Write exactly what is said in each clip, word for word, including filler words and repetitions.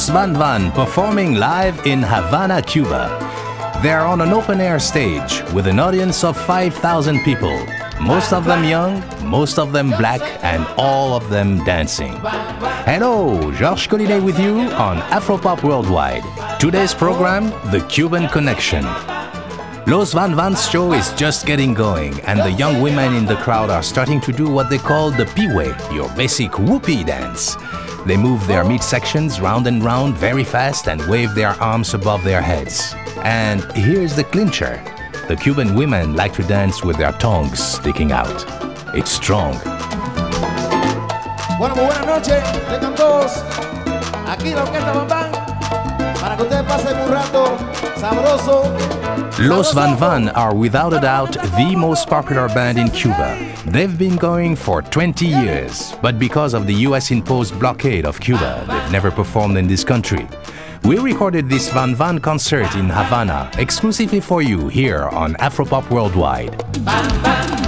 Los Van Van performing live in Havana, Cuba. They're on an open-air stage with an audience of five thousand people, most of them young, most of them black, and all of them dancing. Hello, Georges Collinet with you on Afropop Worldwide. Today's program, The Cuban Connection. Los Van Van's show is just getting going, and the young women in the crowd are starting to do what they call the piwe, your basic whoopee dance. They move their midsections round and round very fast and wave their arms above their heads. And here's the clincher. The Cuban women like to dance with their tongues sticking out. It's strong. Bueno, muy buenas noches, tengan todos. Aquí la Orquesta Van Van, para que ustedes pasen un rato sabroso. Los Van Van are without a doubt the most popular band in Cuba. They've been going for twenty years, but because of the U S imposed blockade of Cuba, they've never performed in this country. We recorded this Van Van concert in Havana exclusively for you here on Afropop Worldwide. Van Van.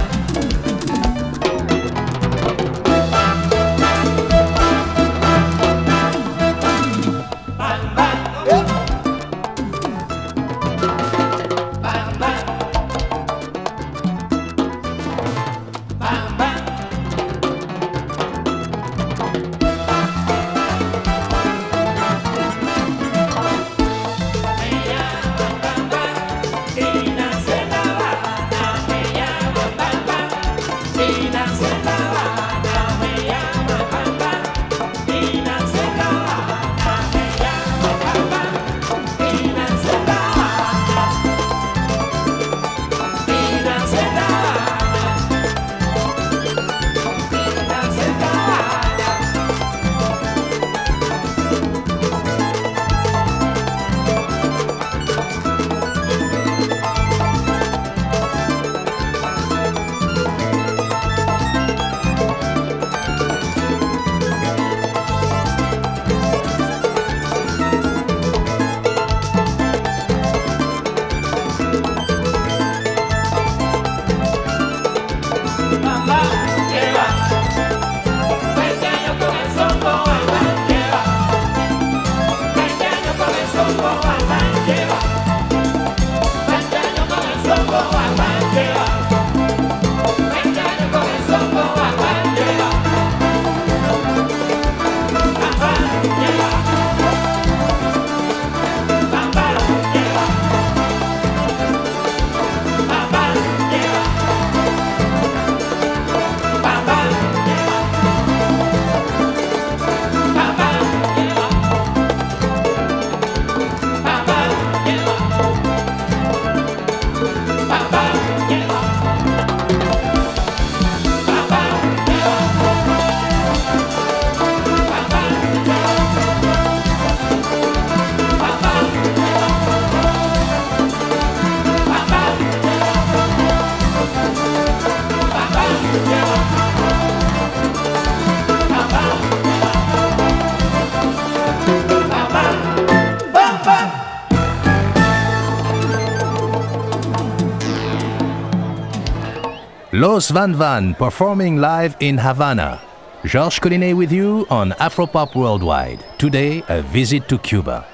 Los Van Van performing live in Havana. Georges Collinet with you on Afropop Worldwide. Today, a visit to Cuba.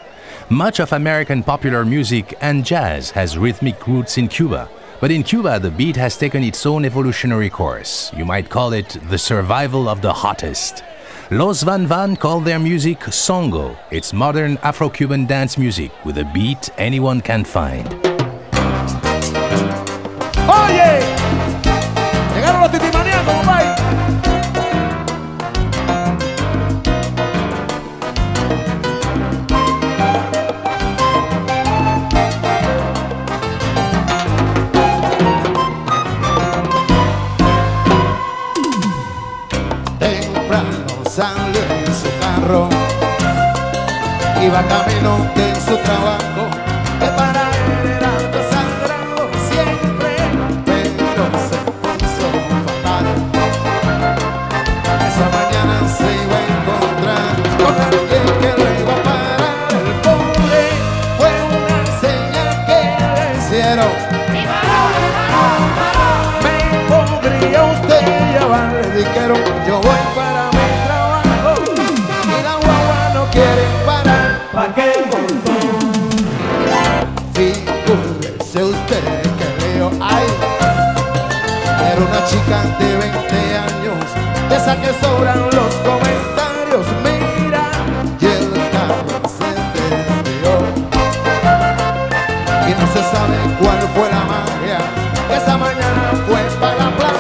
Much of American popular music and jazz has rhythmic roots in Cuba. But in Cuba, the beat has taken its own evolutionary course. You might call it the survival of the hottest. Los Van Van call their music songo. It's modern Afro-Cuban dance music with a beat anyone can find. Oh, yeah! Sale en su carro, iba camino de su trabajo, que para él era sagrado siempre, pero se puso fatal. Esa mañana se iba a encontrar con alguien que lo iba a parar. El pobre fue una señal que le hicieron. ¡Mi varón, varón, varón! Me podría usted llevar, le dijeron, yo voy para mi trabajo. Quieren parar. aquel montón. Figúrese usted que veo ahí, era una chica de veinte años, de esa que sobran los comentarios. Mira, y el carro se desvió, y no se sabe cuál fue la magia, esa mañana fue para la playa.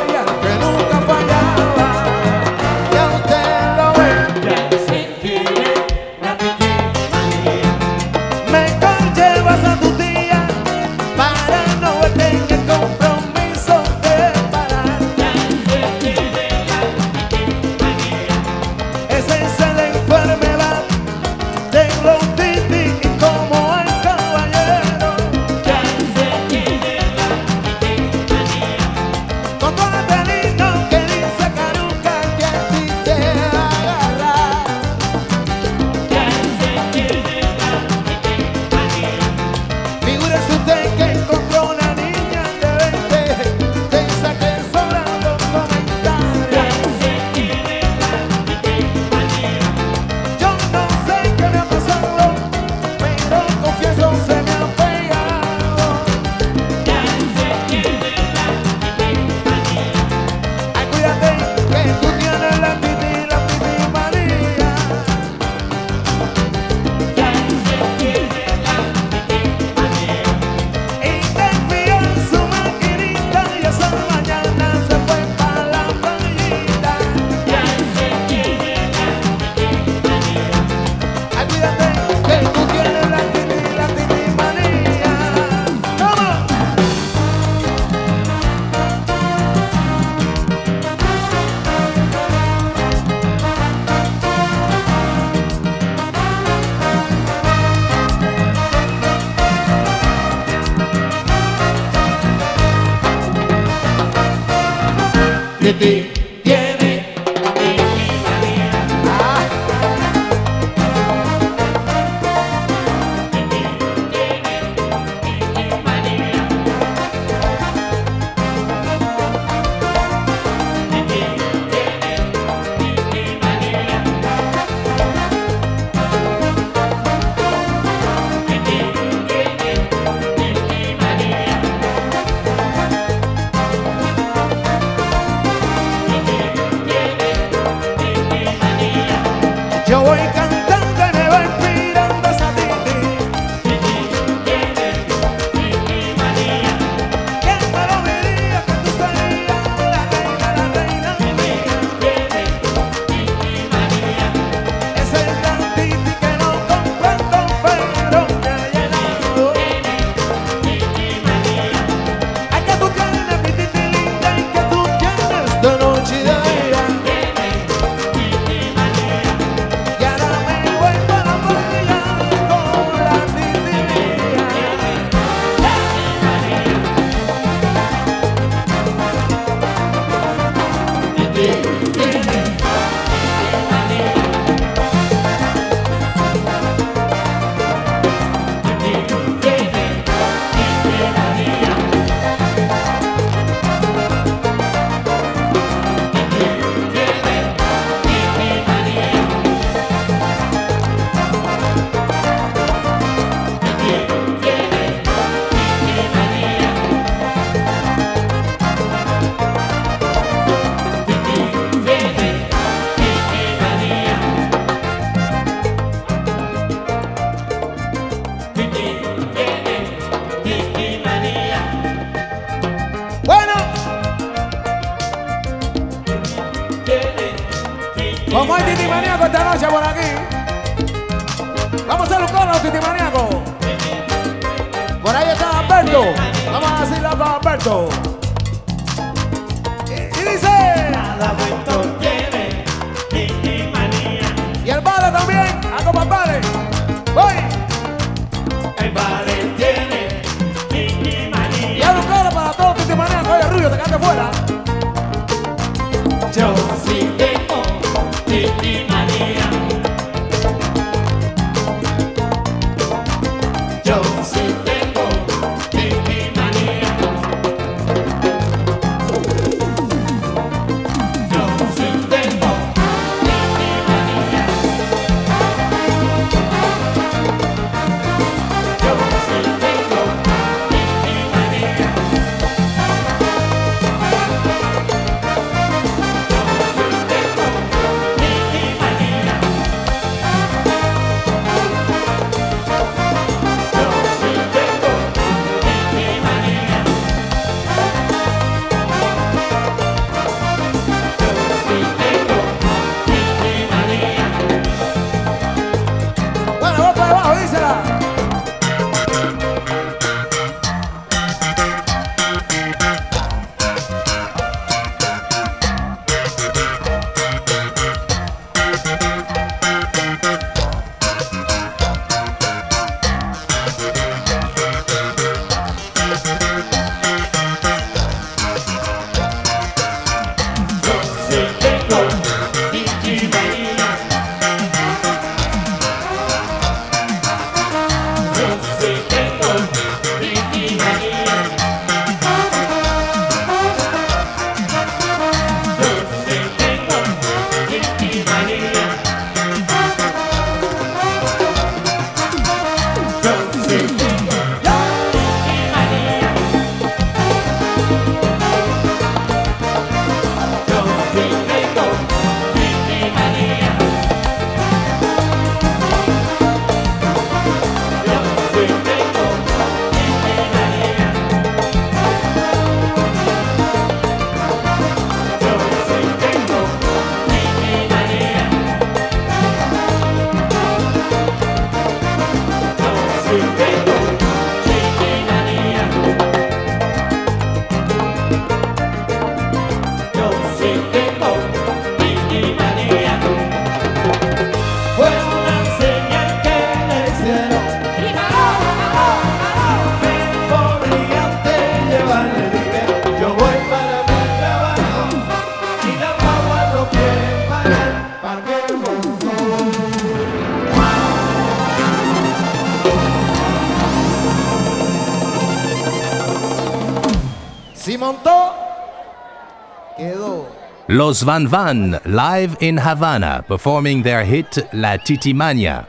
Los Van Van, live in Havana, performing their hit La Titi Mania.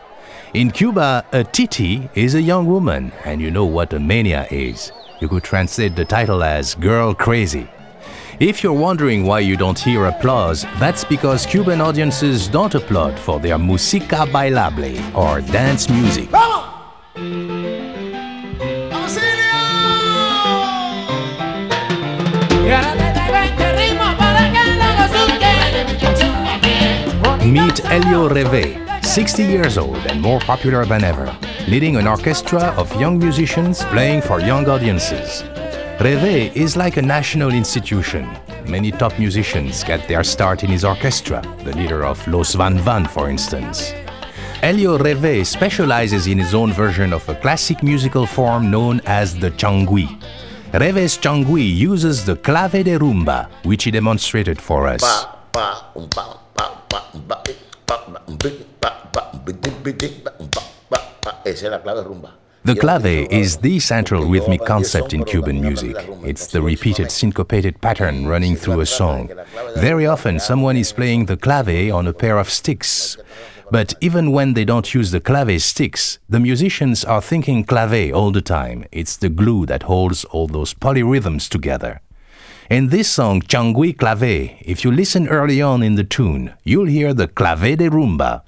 In Cuba, a titi is a young woman, and you know what a mania is. You could translate the title as Girl Crazy. If you're wondering why you don't hear applause, that's because Cuban audiences don't applaud for their música bailable, or dance music. Bravo! Meet Elio Revé, sixty years old and more popular than ever, leading an orchestra of young musicians playing for young audiences. Revé is like a national institution. Many top musicians get their start in his orchestra, the leader of Los Van Van, for instance. Elio Revé specializes in his own version of a classic musical form known as the changüi. Revé's changüi uses the clave de rumba, which he demonstrated for us. Ba, ba, um, ba. The clave is the central rhythmic concept in Cuban music. It's the repeated syncopated pattern running through a song. Very often someone is playing the clave on a pair of sticks. But even when they don't use the clave sticks, the musicians are thinking clave all the time. It's the glue that holds all those polyrhythms together. In this song, Changüi Clave, if you listen early on in the tune, you'll hear the clave de rumba.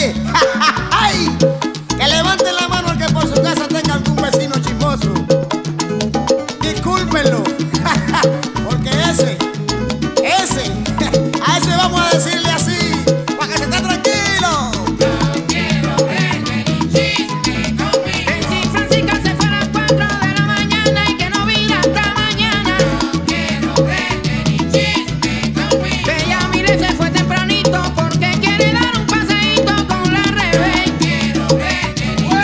calle. ¡Ay! Que levanten la mano al que por su casa tenga algún vecino chismoso. Discúlpenlo, porque ese, ese, a ese vamos a decirle así, para que se esté tranquilo. No quiero verme ni chiste conmigo. El Sin Francisco se fue a las cuatro de la mañana y que no vira hasta mañana. No quiero verme ni chiste conmigo. Bella Mire se fue tempranito porque quiere dar un paseíto con la Revé. No quiero verme ni chiste conmigo.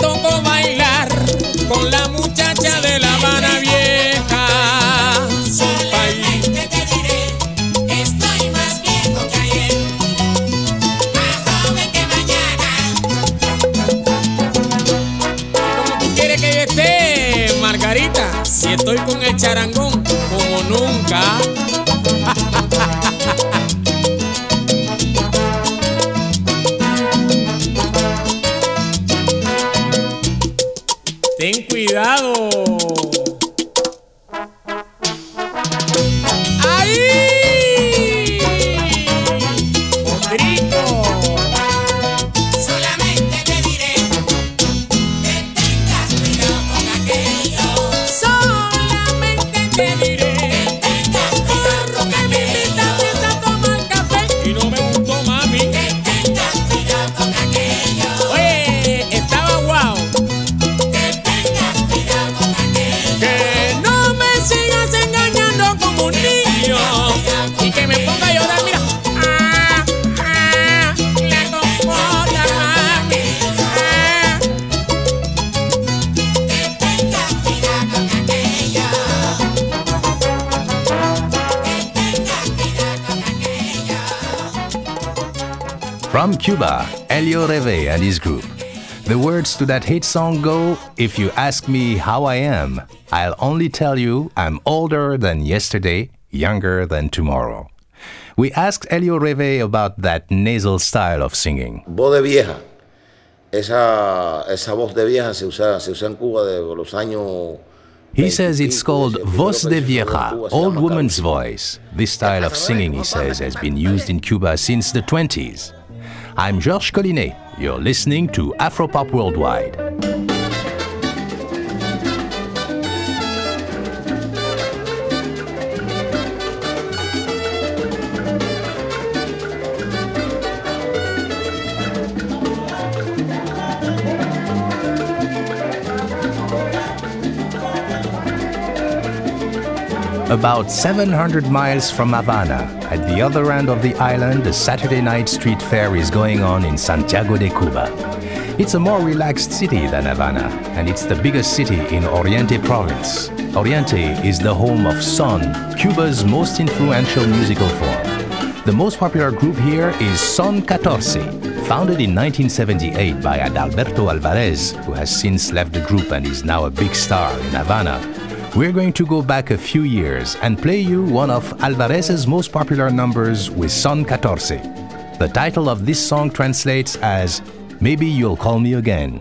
Tocó bailar con la muchacha de La Habana Vieja. baila charangón como nunca. Ten cuidado. From Cuba, Elio Revé and his group. The words to that hit song go, "If you ask me how I am, I'll only tell you I'm older than yesterday, younger than tomorrow." We asked Elio Revé about that nasal style of singing. Voz de vieja. Esa, esa voz de vieja se usa, se usa en Cuba de los años... He says it's called voz de vieja, old woman's voice. This style of singing, he says, has been used in Cuba since the twenties. I'm Georges Collinet. You're listening to Afropop Worldwide. About seven hundred miles from Havana, at the other end of the island, a Saturday night street fair is going on in Santiago de Cuba. It's a more relaxed city than Havana, and it's the biggest city in Oriente Province. Oriente is the home of Son, Cuba's most influential musical form. The most popular group here is Son catorce, founded in nineteen seventy-eight by Adalberto Alvarez, who has since left the group and is now a big star in Havana. We're going to go back a few years and play you one of Alvarez's most popular numbers with Son catorce. The title of this song translates as "Maybe You'll Call Me Again."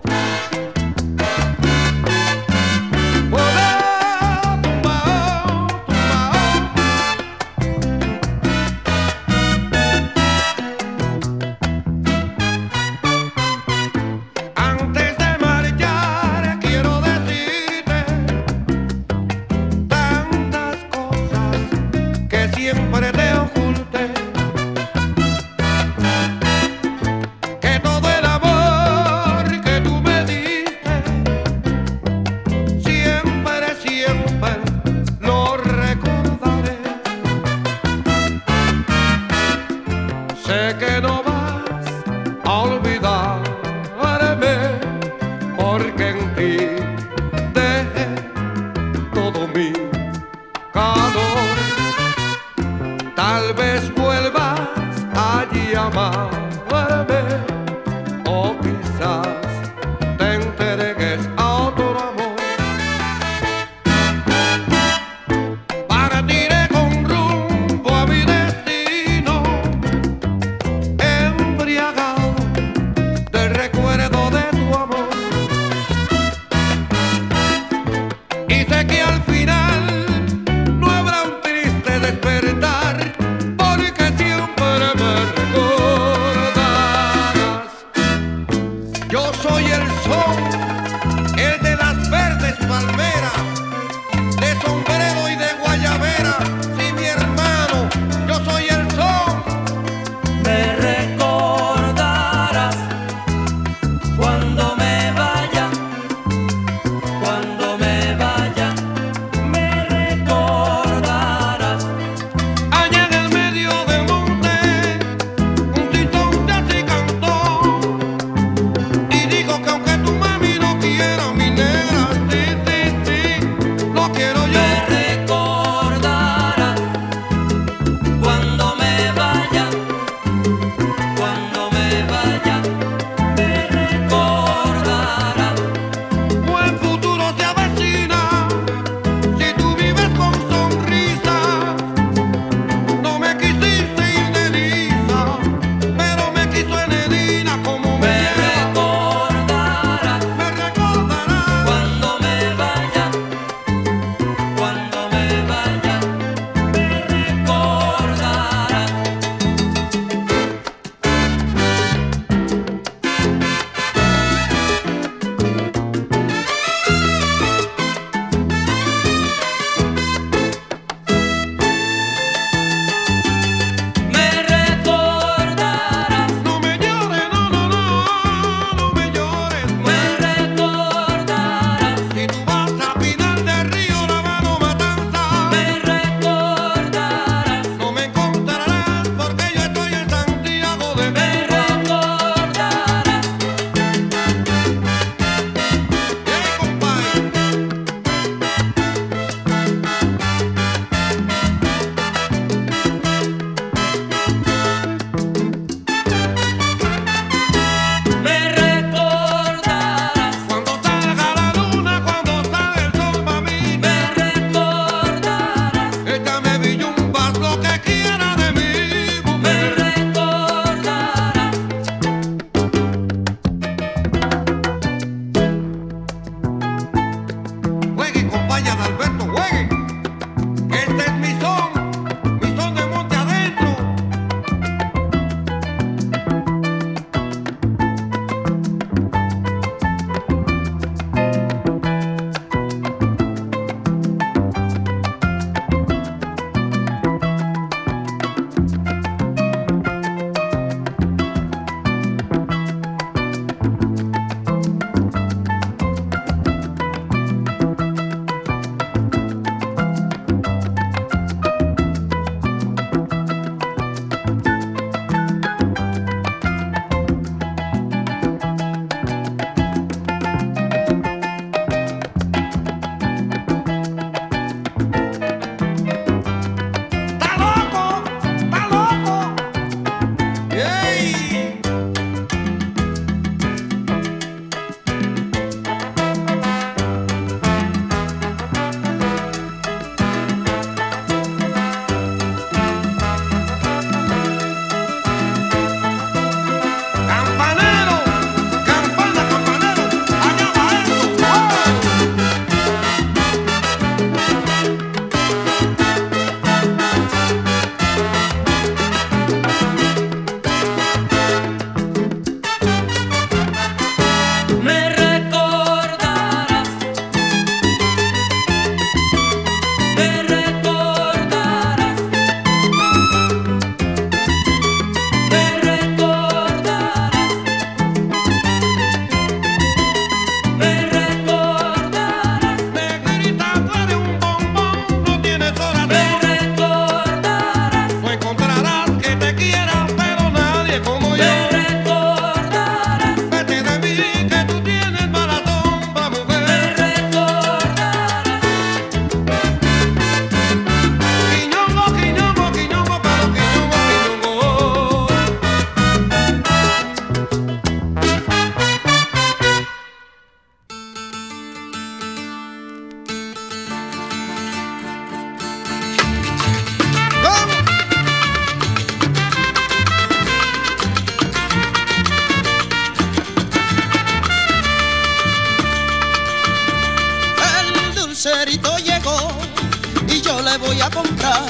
te voy a contar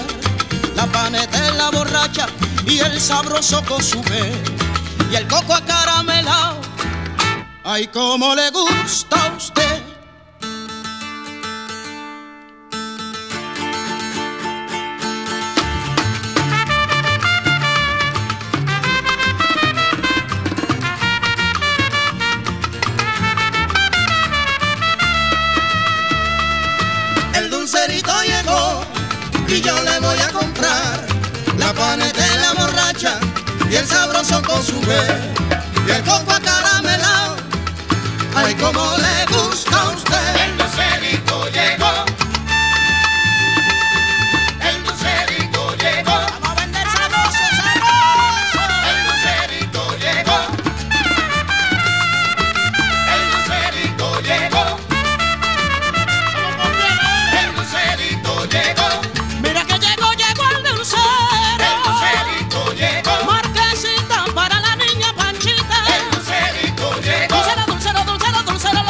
la panetela borracha y el sabroso consumé y el coco acaramelao. Ay, cómo le gusta a usted. Y yo le voy a comprar la panetela borracha y el sabroso consumé y el coco acaramelao. Ay, como le gusta a usted. El dulcerito llegó. El dulcerito llegó. Vamos a vender sabroso, sabroso. El dulcerito llegó. El dulcerito llegó. El dulcerito llegó. Dulcero, dulcero, dulcero,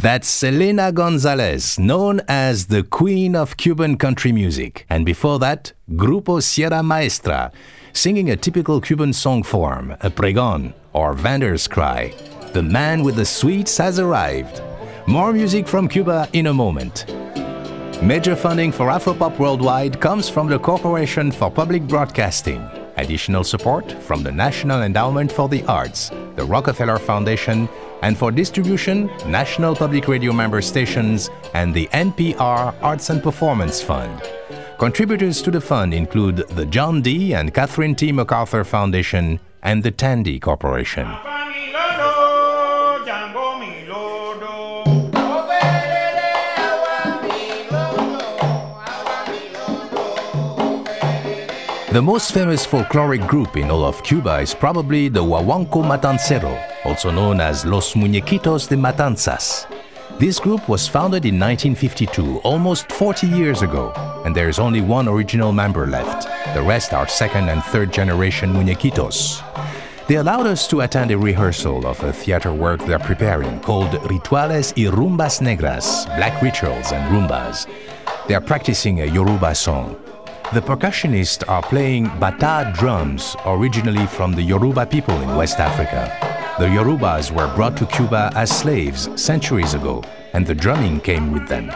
That's Selena Gonzalez, known as the Queen of Cuban country music. And before that, Grupo Sierra Maestra, singing a typical Cuban song form, a pregón or vander's cry. The man with the sweets has arrived. More music from Cuba in a moment. Major funding for Afropop worldwide comes from the Corporation for Public Broadcasting. Additional support from the National Endowment for the Arts, the Rockefeller Foundation, and for distribution, National Public Radio member stations and the N P R Arts and Performance Fund. Contributors to the fund include the John D. and Catherine T. MacArthur Foundation and the Tandy Corporation. The most famous folkloric group in all of Cuba is probably the Huahuancó Matancero, also known as Los Muñequitos de Matanzas. This group was founded in nineteen fifty-two, almost forty years ago, and there is only one original member left. The rest are second and third generation Muñequitos. They allowed us to attend a rehearsal of a theater work they're preparing called Rituales y Rumbas Negras, Black Rituals and Rumbas. They are practicing a Yoruba song. The percussionists are playing bata drums, originally from the Yoruba people in West Africa. The Yorubas were brought to Cuba as slaves centuries ago, and the drumming came with them.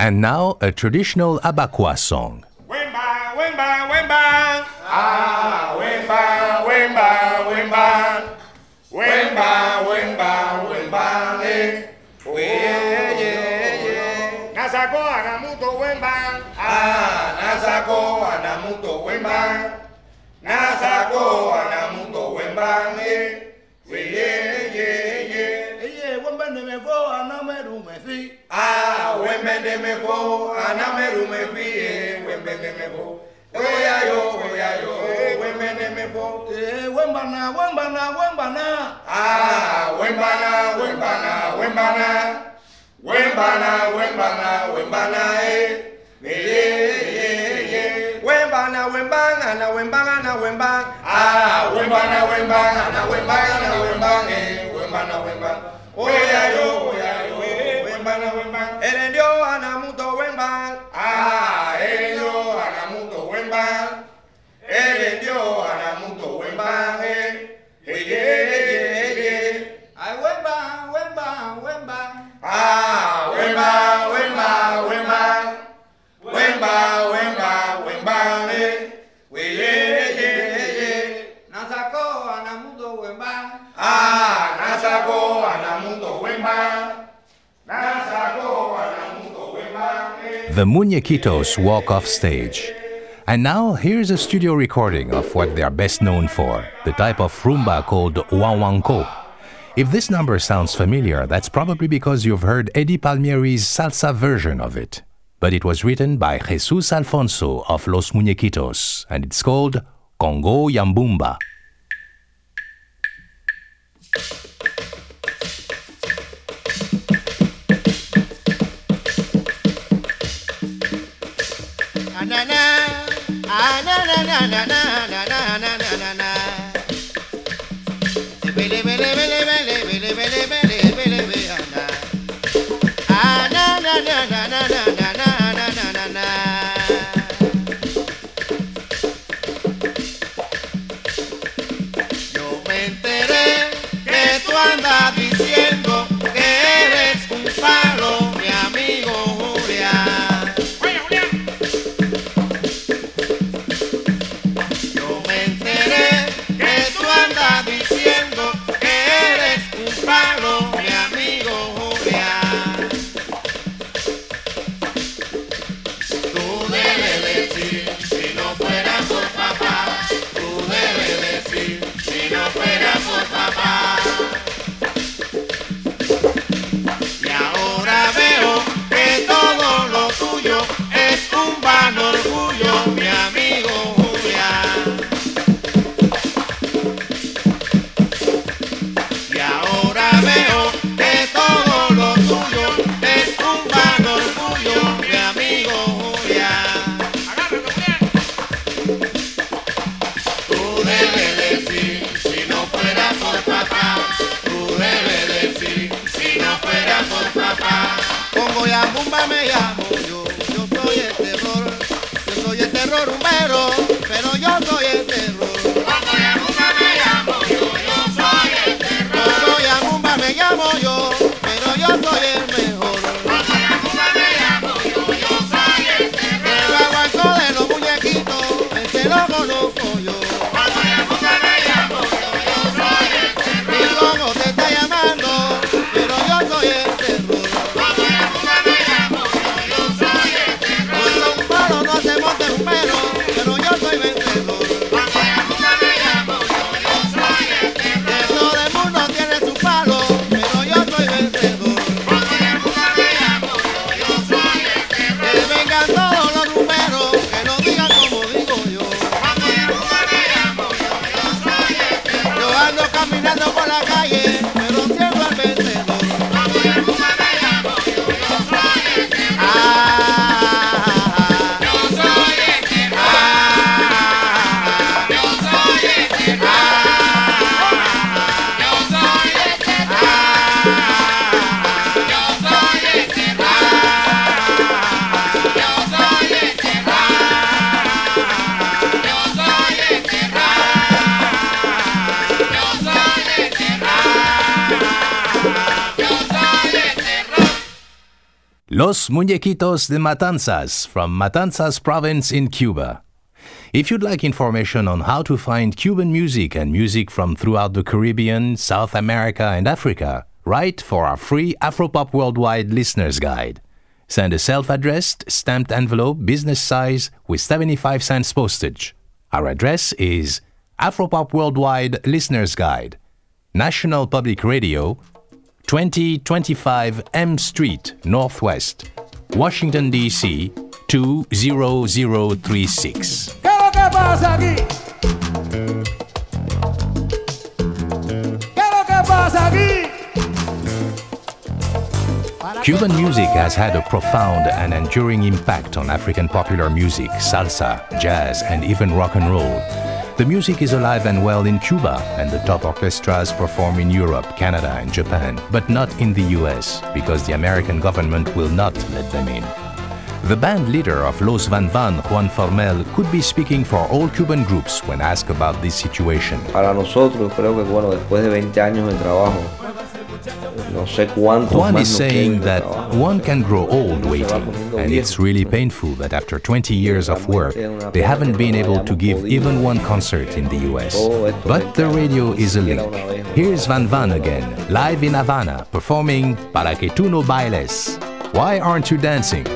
And now, a traditional Abakwa song. Wemba, wemba, wemba. Ah, wemba, wemba, wemba. Wemba, wemba, wemba. Eh, yeah, yeah, yeah. Nasako anamuto wemba. Ah, nasako anamuto wemba. Nasako anamuto wemba. Eh, yeah, yeah, yeah. Eh, wemba ne me go anameru me fi. Ah, wembende meko, anameru mepi, wembende meko, oya yo, oya yo. Wembana, Wembana, Wembana. Ah, Wembana, Wembana, Wembana. Wembana, Wembana, Wembana, eh. Yeah, yeah, yeah. Wembana, Wembana, na Wembana, na Wembana. Ah, Wembana, Wembana, na Wembana, na Wembana, eh. Wembana, Wembana. Oya yo, oya yo. Wembana, Wembana. Erendio anamuto Wembana. Ah, erendio anamuto Wembana. Erendio anamuto Wembana, eh. Yeah, yeah, yeah. I Wembana, Wembana, Wembana. Ah, Wembana, Wembana, Wembana. Wemba, wemba, wemba, eh, we yeah, yeah, yeah. Nasako anamundo wemba. Ah, nasako anamundo wemba. Nasako anamundo wemba. The Muñequitos walk off stage. And now here's a studio recording of what they are best known for, the type of rumba called wawanko. If this number sounds familiar, that's probably because you've heard Eddie Palmieri's salsa version of it. But it was written by Jesus Alfonso of Los Muñequitos, and it's called Congo Yambumba. Los Muñequitos de Matanzas from Matanzas province in Cuba. If you'd like information on how to find Cuban music and music from throughout the Caribbean, South America and Africa, write for our free Afropop Worldwide Listener's Guide. Send a self-addressed, stamped envelope, business size, with seventy-five cents postage. Our address is Afropop Worldwide Listener's Guide, National Public Radio, twenty twenty-five M Street, Northwest, Washington, D C, two zero zero three six. ¿Qué es lo que pasa aquí? Cuban music has had a profound and enduring impact on African popular music, salsa, jazz, and even rock and roll. The music is alive and well in Cuba, and the top orchestras perform in Europe, Canada, and Japan, but not in the U S, because the American government will not let them in. The band leader of Los Van Van, Juan Formell, could be speaking for all Cuban groups when asked about this situation. Para nosotros, creo que bueno, después de veinte años de trabajo, no sé cuántos Juan más is saying that one can grow old waiting, and it's really painful that after twenty years of work, they haven't been able to give even one concert in the U S. But the radio is a link. Here's Van Van again, live in Havana, performing Para que tú no bailes. Why aren't you dancing?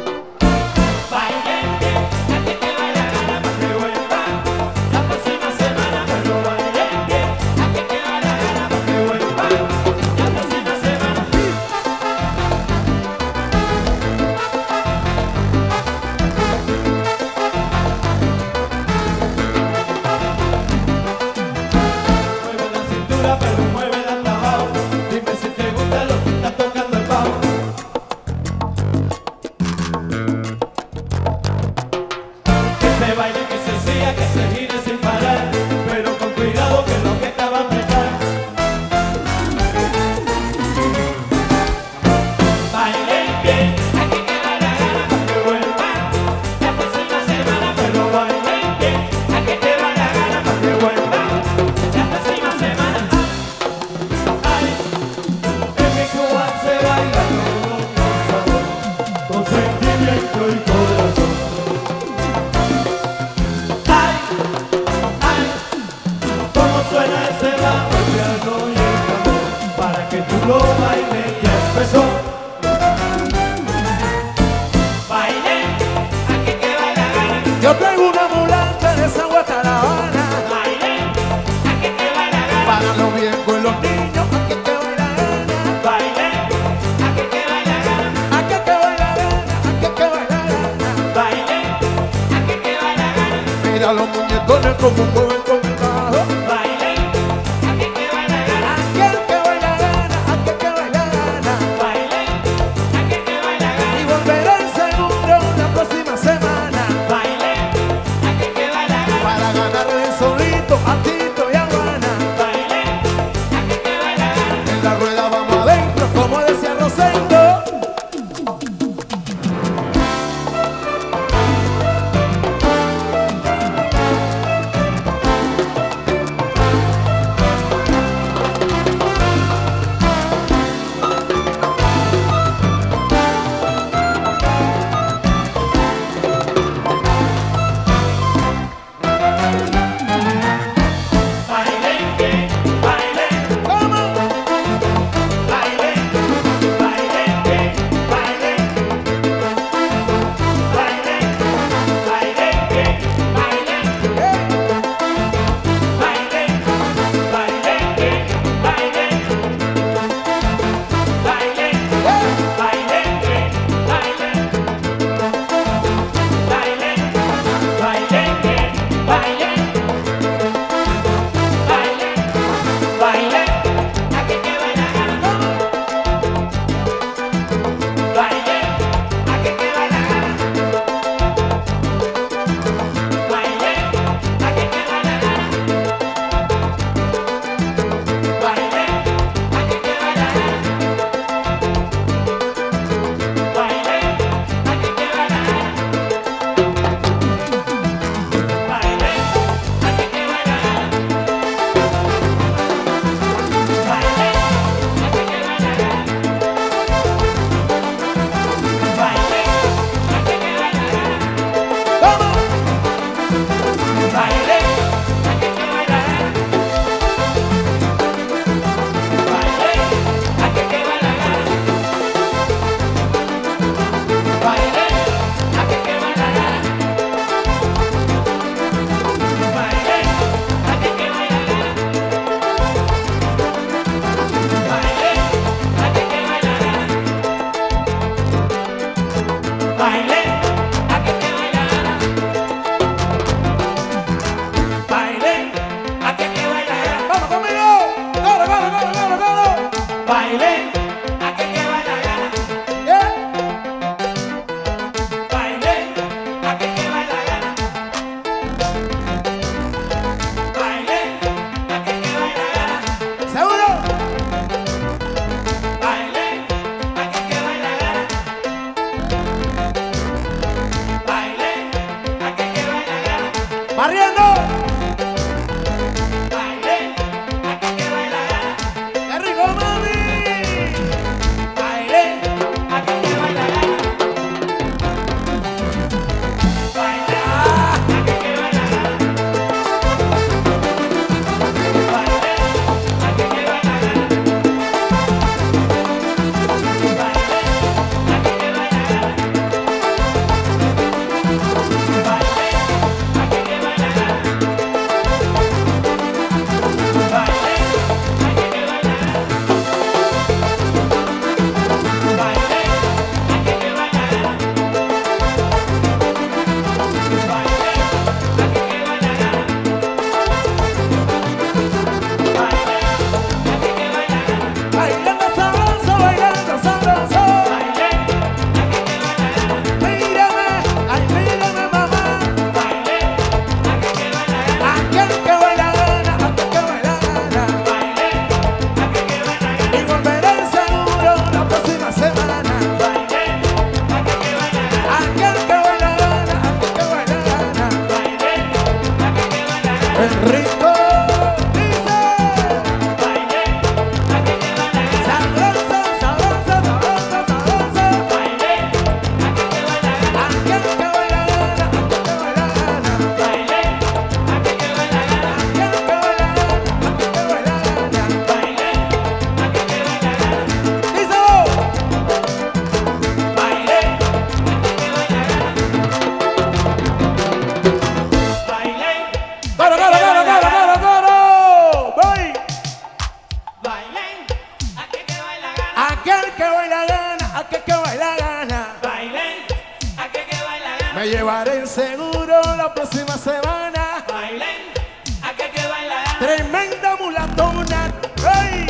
tremenda mulatona. ¡Hey!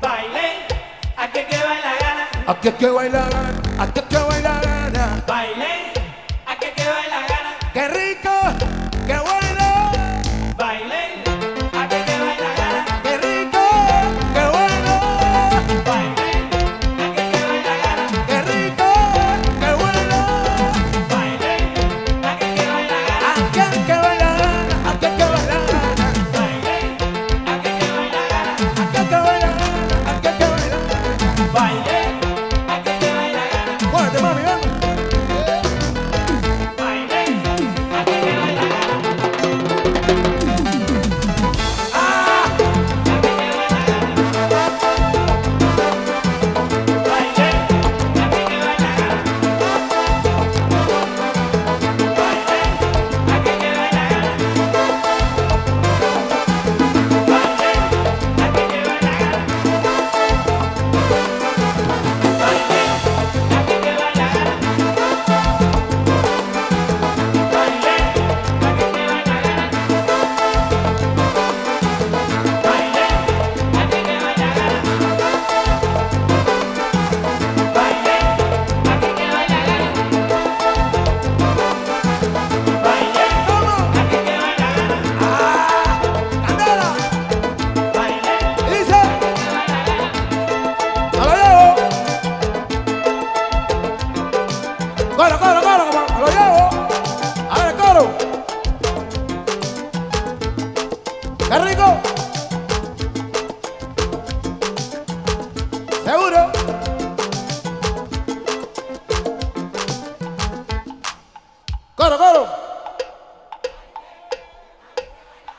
Bailé, aquí que baila gana. Aquí que baila gana, aquí que baila gana. Bailé, aquí que baila gana. ¡Qué rico! ¡Qué bueno! Bailé, aquí que baila gana. ¡Qué rico! ¡Qué bueno! Bailé, aquí que baila gana. ¡Qué rico! ¡Qué bueno! Bailé, aquí que baila gana. Aquí que baila gana, aquí que baila gana. Bailé, aquí que baila gana. Aquí que baila gana, aquí que baila gana. Bailé, aquí que baila gana. ¡Muévete, mami, vamos!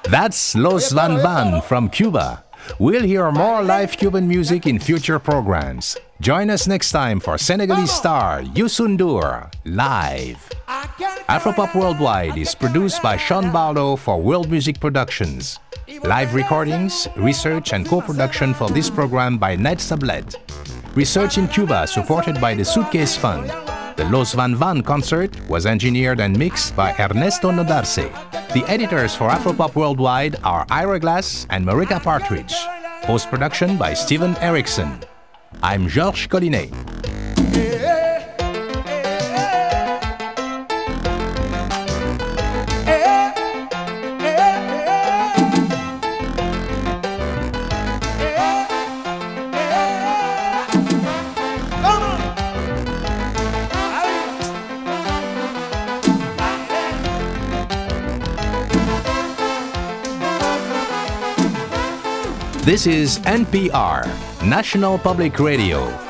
That's Los Van Van from Cuba. We'll hear more live Cuban music in future programs. Join us next time for Senegalese star Youssou N'Dour live. Afropop Worldwide is produced by Sean Barlow for World Music Productions. Live recordings, research and co-production for this program by Ned Sublette. Research in Cuba supported by the Suitcase Fund. The Los Van Van concert was engineered and mixed by Ernesto Nodarse. The editors for Afropop Worldwide are Ira Glass and Marika Partridge. Post-production by Steven Erickson. I'm Georges Collinet. This is N P R, National Public Radio.